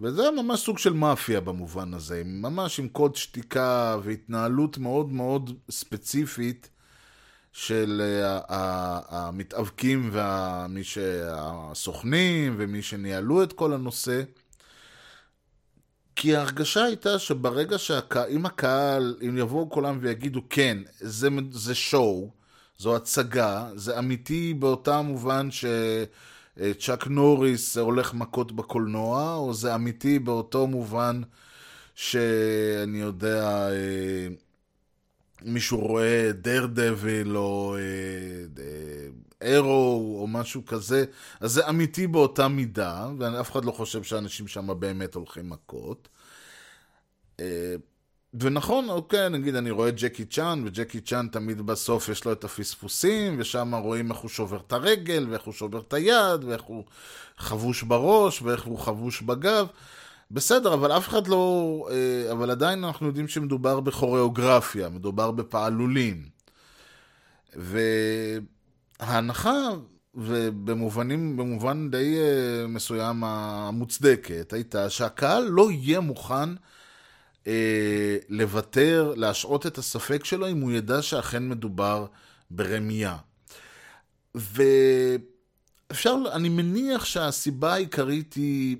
וזה היה ממש סוג של מאפיה במובן הזה, ממש עם קוד שתיקה והתנהלות מאוד מאוד ספציפית של המתאבקים ומי שהסוכנים ומי שניהלו את כל הנושא. כי ההרגשה הייתה שברגע אם הקהל, אם יבואו כולם ויגידו כן, זה שואו, זו הצגה, זה אמיתי באותה מובן שצ'אק נוריס הולך מכות בקולנוע, או זה אמיתי באותו מובן שאני יודע, מישהו רואה דרדביל או אירו או משהו כזה, אז זה אמיתי באותה מידה, ואף אחד לא חושב שאנשים שם באמת הולכים מכות. ונכון, אוקיי, נגיד אני רואה ג'קי צ'אן, וג'קי צ'אן תמיד בסוף יש לו את הפספוסים, ושם רואים איך הוא שובר את הרגל, ואיך הוא שובר את היד, ואיך הוא חבוש בראש, ואיך הוא חבוש בגב. בסדר, אבל אף אחד לא, אבל עדיין אנחנו יודעים שמדובר בכוריאוגרפיה, מדובר בפעלולים. וההנחה, ובמובן די מסוים המוצדקת, הייתה שהקהל לא יהיה מוכן לוותר, להשעות את הספק שלו אם הוא ידע שאכן מדובר ברמיה. ואפשר, אני מניח שהסיבה העיקרית היא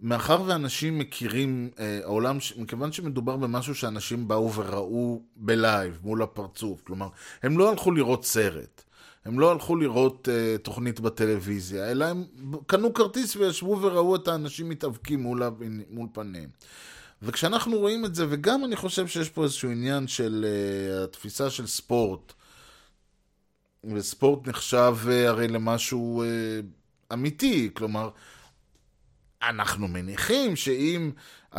מאחר ואנשים מכירים, העולם, מכיוון שמדובר במשהו שאנשים באו וראו בלייב מול הפרצוף, כלומר, הם לא הלכו לראות סרט, הם לא הלכו לראות תוכנית בטלוויזיה, אלא הם קנו כרטיס וישבו וראו את האנשים מתאבקים מול פניהם. וכשאנחנו רואים את זה, וגם אני חושב שיש פה איזשהו עניין של התפיסה של ספורט, וספורט נחשב הרי למשהו אמיתי, כלומר, אנחנו מניחים שאם 10-8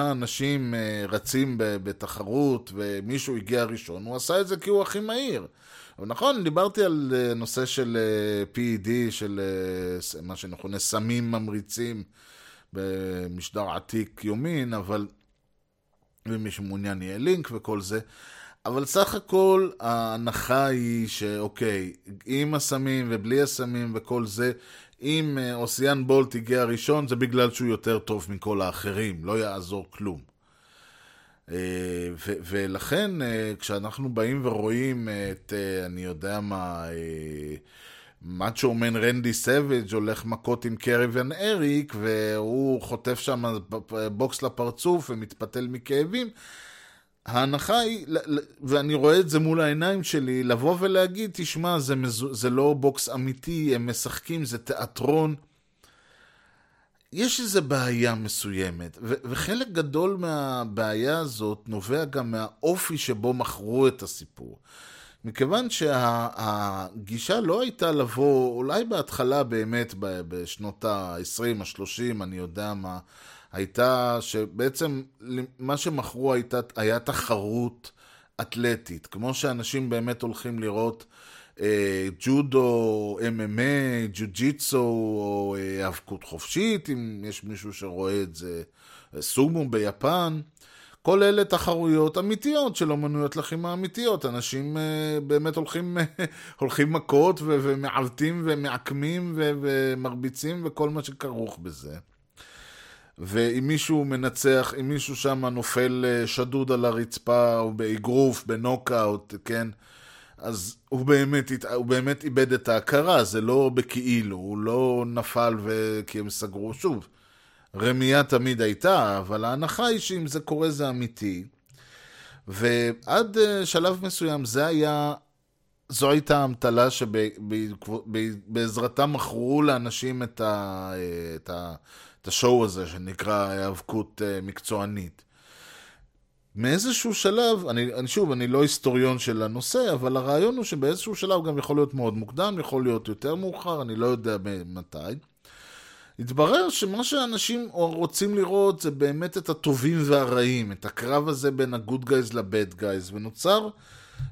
אנשים רצים בתחרות ומישהו הגיע ראשון, הוא עשה את זה כי הוא הכי מהיר. אבל נכון, דיברתי על נושא של PED, של מה שנכונה סמים ממריצים במשדר עתיק יומין, אבל ומי שמעוניין יהיה לינק וכל זה. אבל סך הכל ההנחה היא שאוקיי, עם הסמים ובלי הסמים וכל זה, אם אוסיאן בולט הגיע ראשון, זה בגלל שהוא יותר טוב מכל האחרים, לא יעזור כלום. ולכן כשאנחנו באים ורואים את, אני יודע מה, מאצ'ומן רנדי סבג' הולך מכות עם קריבן אריק, והוא חוטף שם בוקס לפרצוף ומתפתל מכאבים, ההנחה היא, ואני רואה את זה מול העיניים שלי, לבוא ולהגיד, תשמע, זה לא בוקס אמיתי, הם משחקים, זה תיאטרון. יש איזו בעיה מסוימת, וחלק גדול מהבעיה הזאת נובע גם מהאופי שבו מכרו את הסיפור. מכיוון שהגישה לא הייתה לבוא, אולי בהתחלה באמת, בשנות ה-20, ה-30, אני יודע מה, הייתה שבעצם מה שמכרו היה תחרות אתלטית, כמו שאנשים באמת הולכים לראות ג'ודו, MMA, ג'ו-ג'יצו, או האבקות חופשית, אם יש מישהו שרואה את זה, סומו ביפן, כל אלה תחרויות אמיתיות של אומנויות לחימה אמיתיות, אנשים באמת הולכים מכות ומעוותים ומעקמים ומרביצים וכל מה שכרוך בזה. ואם מישהו מנצח, אם מישהו שם נופל שדוד על הרצפה, או באגרוף, בנוקאוט, כן? אז הוא באמת איבד את ההכרה, זה לא בכאילו, הוא לא נפל כי הם סגרו שוב. רמייה תמיד הייתה, אבל ההנחה היא שאם זה קורה זה אמיתי. ועד שלב מסוים זו הייתה המטלה שבעזרתם מכרו לאנשים את השואו הזה שנקרא האבקות מקצוענית. מאיזשהו שלב, אני לא היסטוריון של הנושא, אבל הרעיון הוא שבאיזשהו שלב גם יכול להיות מאוד מוקדם, יכול להיות יותר מאוחר, אני לא יודע מתי. התברר שמה שאנשים רוצים לראות זה באמת את הטובים והרעים, את הקרב הזה בין הגוד גייז לבד גייז, ונוצר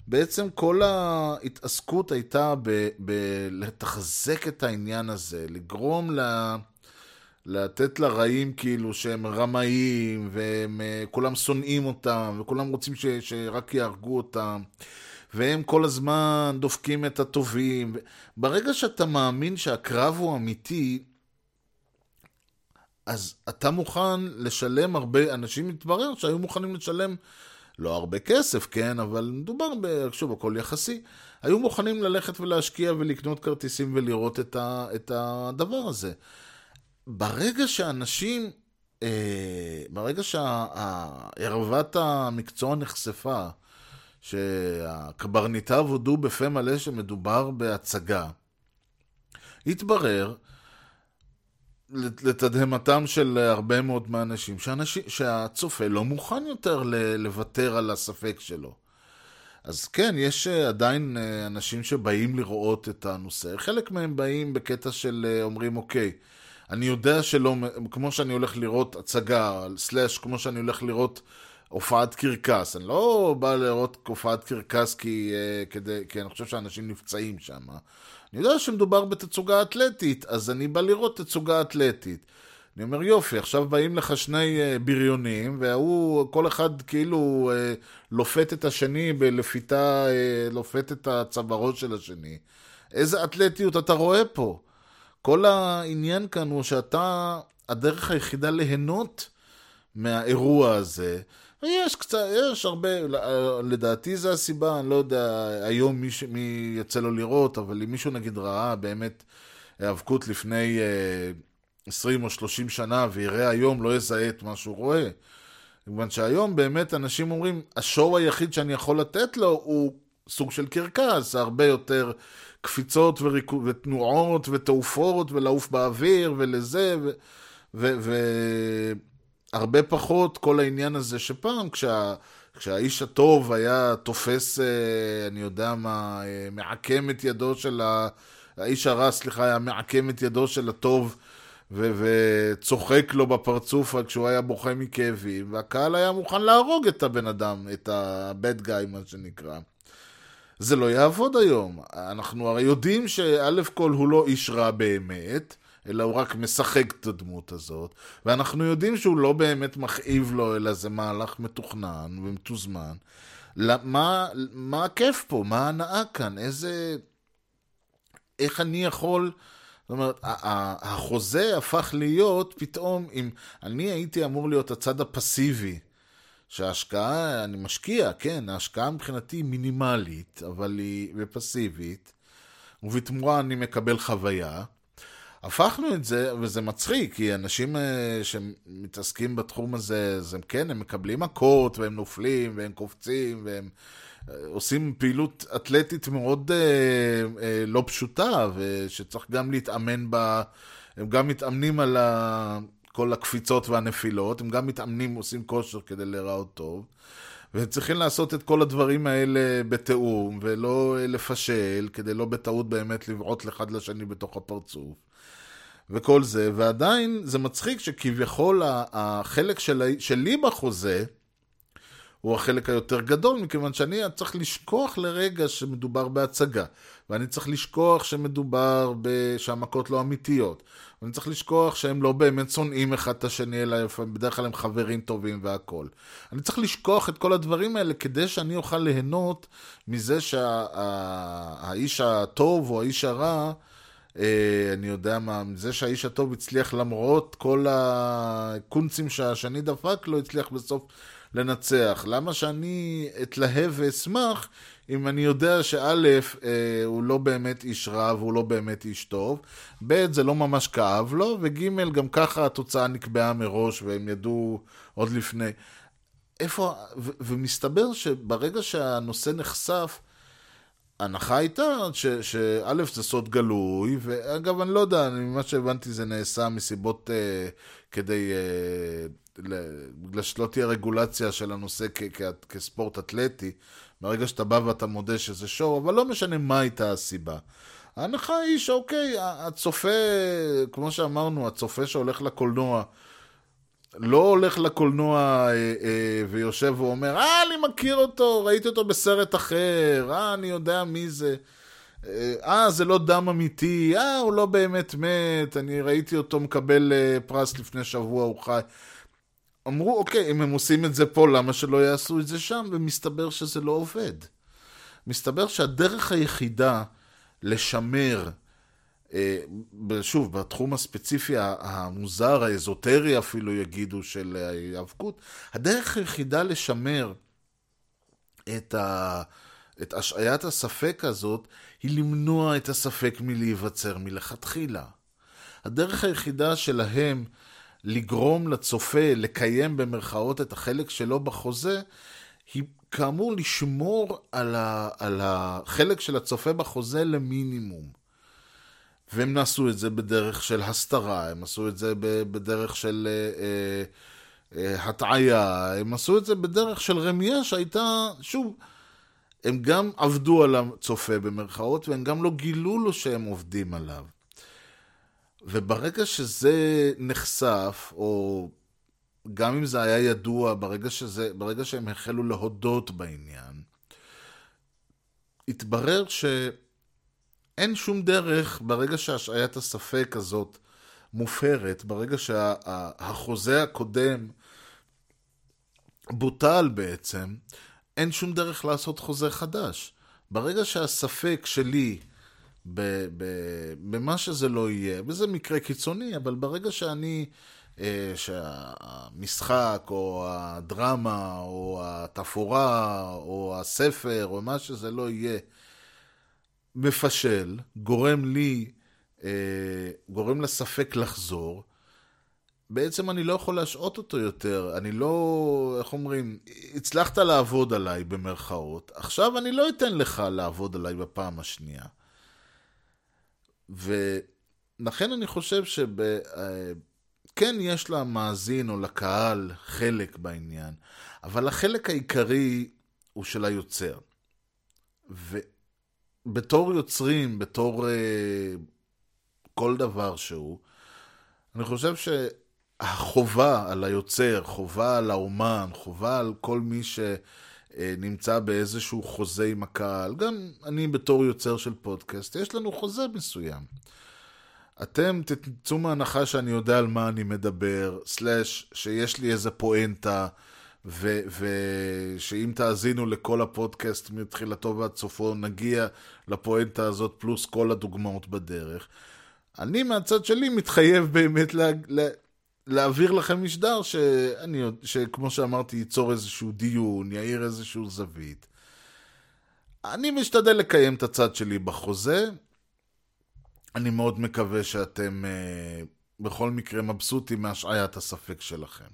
בעצם כל ההתעסקות הייתה לתחזק את העניין הזה, לגרום לתת לרעים כאילו שהם רמאים, והם כולם שונאים אותם, וכולם רוצים שרק יהרגו אותם, והם כל הזמן דופקים את הטובים. ברגע שאתה מאמין שהקרב הוא אמיתי, אז אתה מוכן לשלם הרבה, אנשים מתברר שהיו מוכנים לשלם לא הרבה כסף, כן, אבל מדובר שוב, הכל יחסי, היו מוכנים ללכת ולהשקיע ולקנות כרטיסים ולראות את הדבר הזה. ברגע שהערבת המקצוע נחשפה, שהקברניטיו הודו בפה מלא שמדובר בהצגה, התברר לתדהמתם של הרבה מאוד מהאנשים, שהצופה לא מוכן יותר לוותר על הספק שלו. אז כן, יש עדיין אנשים שבאים לראות את הנושא, חלק מהם באים בקטע של אומרים אוקיי, אני יודע שלא, כמו שאני הולך לראות הצגה, סלש, כמו שאני הולך לראות הופעת קרקס, אני לא בא לראות הופעת קרקס כי אני חושב שאנשים נפצעים שם. אני יודע שמדובר בתצוגה אתלטית, אז אני בא לראות תצוגה אתלטית. אני אומר יופי, עכשיו באים לך שני בריונים, וכל אחד כאילו לופת את השני בלפיתה, לופת את הצווארות של השני. איזה אתלטיות אתה רואה פה? כל העניין כאן הוא שאתה הדרך היחידה ליהנות מהאירוע הזה, ויש הרבה, לדעתי זה הסיבה, אני לא יודע היום מי יצא לו לראות, אבל אם מישהו נגיד ראה באמת האבקות לפני 20 או 30 שנה ויראה היום, לא יזהה את מה שהוא רואה. כיוון שהיום באמת אנשים אומרים, השואו היחיד שאני יכול לתת לו הוא סוג של קרקס, הרבה יותר קפיצות ותנועות ותעופות ולעוף באוויר ולזה, והרבה פחות כל העניין הזה שפעם כשהאיש הטוב היה תופס, אני יודע מה, מעקם את ידו של האיש הרע, סליחה, היה מעקם את ידו של הטוב וצוחק לו בפרצוף כשהוא היה בוכה מכאבים, והקהל היה מוכן להרוג את הבן אדם, את הבד גאי מה שנקרא. זה לא יעבוד היום. אנחנו הרי יודעים שאלף כל הוא לא איש רע באמת, אלא הוא רק משחק את הדמות הזאת, ואנחנו יודעים שהוא לא באמת מכאיב לו, אלא זה מהלך מתוכנן ומתוזמן. מה הכיף פה? מה הנאה כאן? איך אני יכול זאת אומרת, החוזה הפך להיות פתאום, אם אני הייתי אמור להיות הצד הפסיבי, שההשקעה, אני משקיע, כן, ההשקעה מבחינתי היא מינימלית, אבל היא פסיבית, ובתמורה אני מקבל חוויה, הפכנו את זה, וזה מצחיק, כי אנשים שמתעסקים בתחום הזה, הם כן, הם מקבלים מכות, והם נופלים, והם קופצים, והם עושים פעילות אתלטית מאוד לא פשוטה, ושצריך גם להתאמן בה, הם גם מתאמנים על כל הקפיצות והנפילות, הם גם מתאמנים, עושים כושר כדי לראות טוב, וצריכים לעשות את כל הדברים האלה בתיאום, ולא לפשל, כדי לא בטעות באמת לבעוט לאחד לשני בתוך הפרצוף, וכל זה, ועדיין זה מצחיק שכביכול החלק שלי בחוזה, הוא החלק היותר גדול, מכיוון שאני צריך לשכוח לרגע שמדובר בהצגה, ואני צריך לשכוח שמדובר שהמכות לא אמיתיות, ואני צריך לשכוח שהם לא באמת שונאים אחד את השני, אלא בדרך כלל הם חברים טובים והכל. אני צריך לשכוח את כל הדברים האלה, כדי שאני אוכל ליהנות מזה שהאיש הטוב או האיש הרע, אני יודע מה, מזה שהאיש הטוב הצליח למרות כל הקונצים שהשני דפק, לא הצליח בסוף לנצח. למה שאני אתלהב ואשמח אם אני יודע שאלף הוא לא באמת איש רע והוא לא באמת איש טוב, ב' זה לא ממש כאב לו, וג' גם ככה התוצאה נקבעה מראש והם ידעו עוד לפני. ומסתבר שברגע שהנושא נחשף, ההנחה הייתה שאלף זה סוד גלוי, ואגב אני לא יודע, ממה שהבנתי זה נעשה מסיבות כדי... בגלל שלא תהיה רגולציה של הנושא כספורט אתלטי, ברגע שאתה בא ואתה מודה שזה שור, אבל לא משנה מה הייתה הסיבה. ההנחה היא שאוקיי, הצופה, כמו שאמרנו, הצופה שהולך לקולנוע, לא הולך לקולנוע ויושב ואומר, אני מכיר אותו, ראיתי אותו בסרט אחר, אני יודע מי זה. זה לא דם אמיתי, הוא לא באמת מת, אני ראיתי אותו מקבל פרס לפני שבוע, הוא חי. אמרו, אוקיי, אם הם עושים את זה פה, למה שלא יעשו את זה שם? ומסתבר שזה לא עובד. מסתבר שהדרך היחידה לשמר, שוב, בתחום הספציפי המוזר, האזוטרי אפילו יגידו, של ההיאבקות, הדרך היחידה לשמר את השעיית הספק הזאת, היא למנוע את הספק מלהיווצר מלכתחילה. הדרך היחידה שלהם, לגרום לצופה לקיים במרכאות את החלק שלו בחוזה, היא כאמור לשמור על החלק של הצופה בחוזה למינימום. והם נעשו את זה בדרך של הסתרה, הם עשו את זה בדרך של הטעיה, הם עשו את זה בדרך של רמיה שהייתה, שוב, הם גם עבדו על הצופה במרכאות, והם גם לא גילו לו שהם עובדים עליו. וברגע שזה נחשף, או גם אם זה היה ידוע, ברגע שהם החלו להודות בעניין, התברר שאין שום דרך, ברגע שהשעיית הספק הזאת מופרת, ברגע שהחוזה הקודם בוטל בעצם, אין שום דרך לעשות חוזה חדש. ברגע שהספק שלי במה שזה לא יהיה, וזה מקרה קיצוני, אבל ברגע שהמשחק או הדרמה או התפורה או הספר או מה שזה לא יהיה מפשל, גורם לספק לחזור, בעצם אני לא יכול להשעות אותו יותר, אני לא, איך אומרים, הצלחת לעבוד עליי במרכאות, עכשיו אני לא אתן לך לעבוד עליי בפעם השנייה. ולכן אני חושב כן יש למאזין או לקהל חלק בעניין, אבל החלק העיקרי הוא של היוצר. ובתור יוצרים, בתור כל דבר שהוא, אני חושב שהחובה על היוצר, חובה על האומן, חובה על כל מי נמצא באיזשהו חוזה עם הקהל. גם אני בתור יוצר של פודקאסט, יש לנו חוזה מסוים. אתם תצאו מהנחה שאני יודע על מה אני מדבר, שיש לי איזה פואנטה, ושאם תאזינו לכל הפודקאסט מתחילתו ועד סופו, נגיע לפואנטה הזאת, פלוס כל הדוגמאות בדרך. אני מהצד שלי מתחייב באמת להעביר לכם משדר שכמו שאמרתי ייצור איזשהו דיון, יאיר איזשהו זווית. אני משתדל לקיים את הצד שלי בחוזה. אני מאוד מקווה שאתם בכל מקרה מבסוטים מהשעיית הספק שלכם.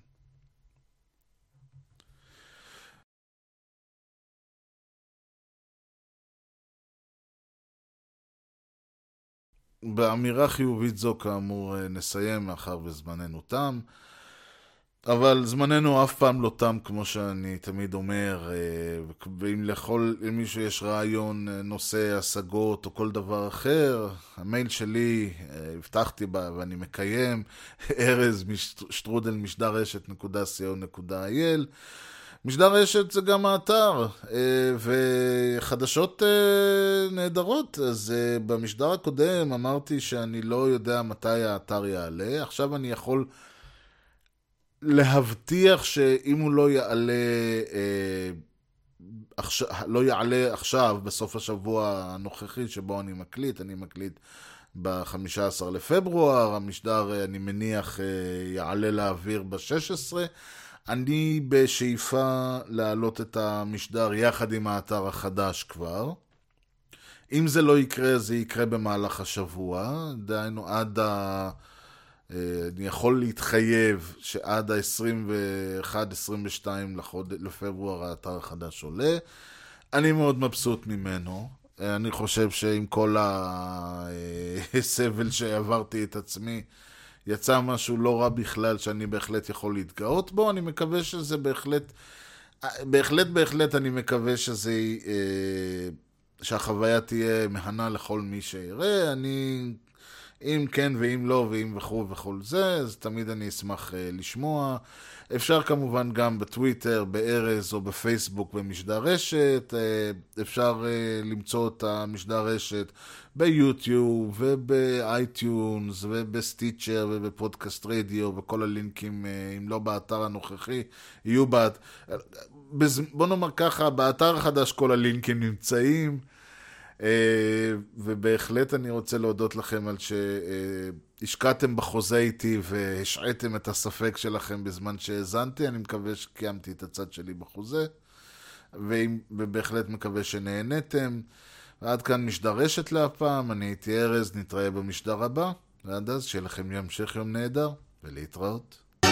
באמירה חיובית זו כאמור נסיים מאחר וזמננו תם, אבל זמננו אף פעם לא תם כמו שאני תמיד אומר, ואם לכל מישהו יש רעיון, נושא, השגות או כל דבר אחר, המייל שלי, הבטחתי בה ואני מקיים, erez@mishdarreshet.co.il. משדר רשת זה גם האתר, וחדשות נהדרות. אז במשדר הקודם אמרתי שאני לא יודע מתי האתר יעלה, עכשיו אני יכול להבטיח שאם הוא לא יעלה, לא יעלה עכשיו בסוף השבוע הנוכחי שבו אני מקליט ב-15 לפברואר, המשדר אני מניח יעלה לאוויר ב-16, אני בשאיפה להעלות את המשדר יחד עם האתר החדש כבר. אם זה לא יקרה, זה יקרה במהלך השבוע. דהיינו, אני יכול להתחייב שעד ה-21-22 לפברואר האתר החדש עולה. אני מאוד מבסוט ממנו. אני חושב שעם כל הסבל שעברתי את עצמי, יצא משהו לא רע בכלל שאני בהחלט יכול להתגאות בו. אני מקווה שזה בהחלט אני מקווה שהחוויה תהיה מהנה לכל מי שיראה. אני, אם כן ואם לא ואם וכו וכל זה, אז תמיד אני אשמח לשמוע. אפשר כמובן גם בטוויטר, בארז או בפייסבוק במשדר רשת. אפשר למצוא את המשדר רשת ביוטיוב ובאייטיונס ובסטיצ'ר ובפודקאסט רדיו, וכל הלינקים, אם לא באתר הנוכחי, יהיו בוא נאמר ככה, באתר החדש כל הלינקים נמצאים. ובהחלט אני רוצה להודות לכם על שהשקעתם בחוזה איתי והשעיתם את הספק שלכם בזמן שהזנתי. אני מקווה שקיימתי את הצד שלי בחוזה, ובהחלט מקווה שנהנתם. ועד כאן משדר רשת להפעם. אני הייתי ארז, נתראה במשדר הבא, ועד אז שיהיה לכם ימשך יום נהדר, ולהתראות.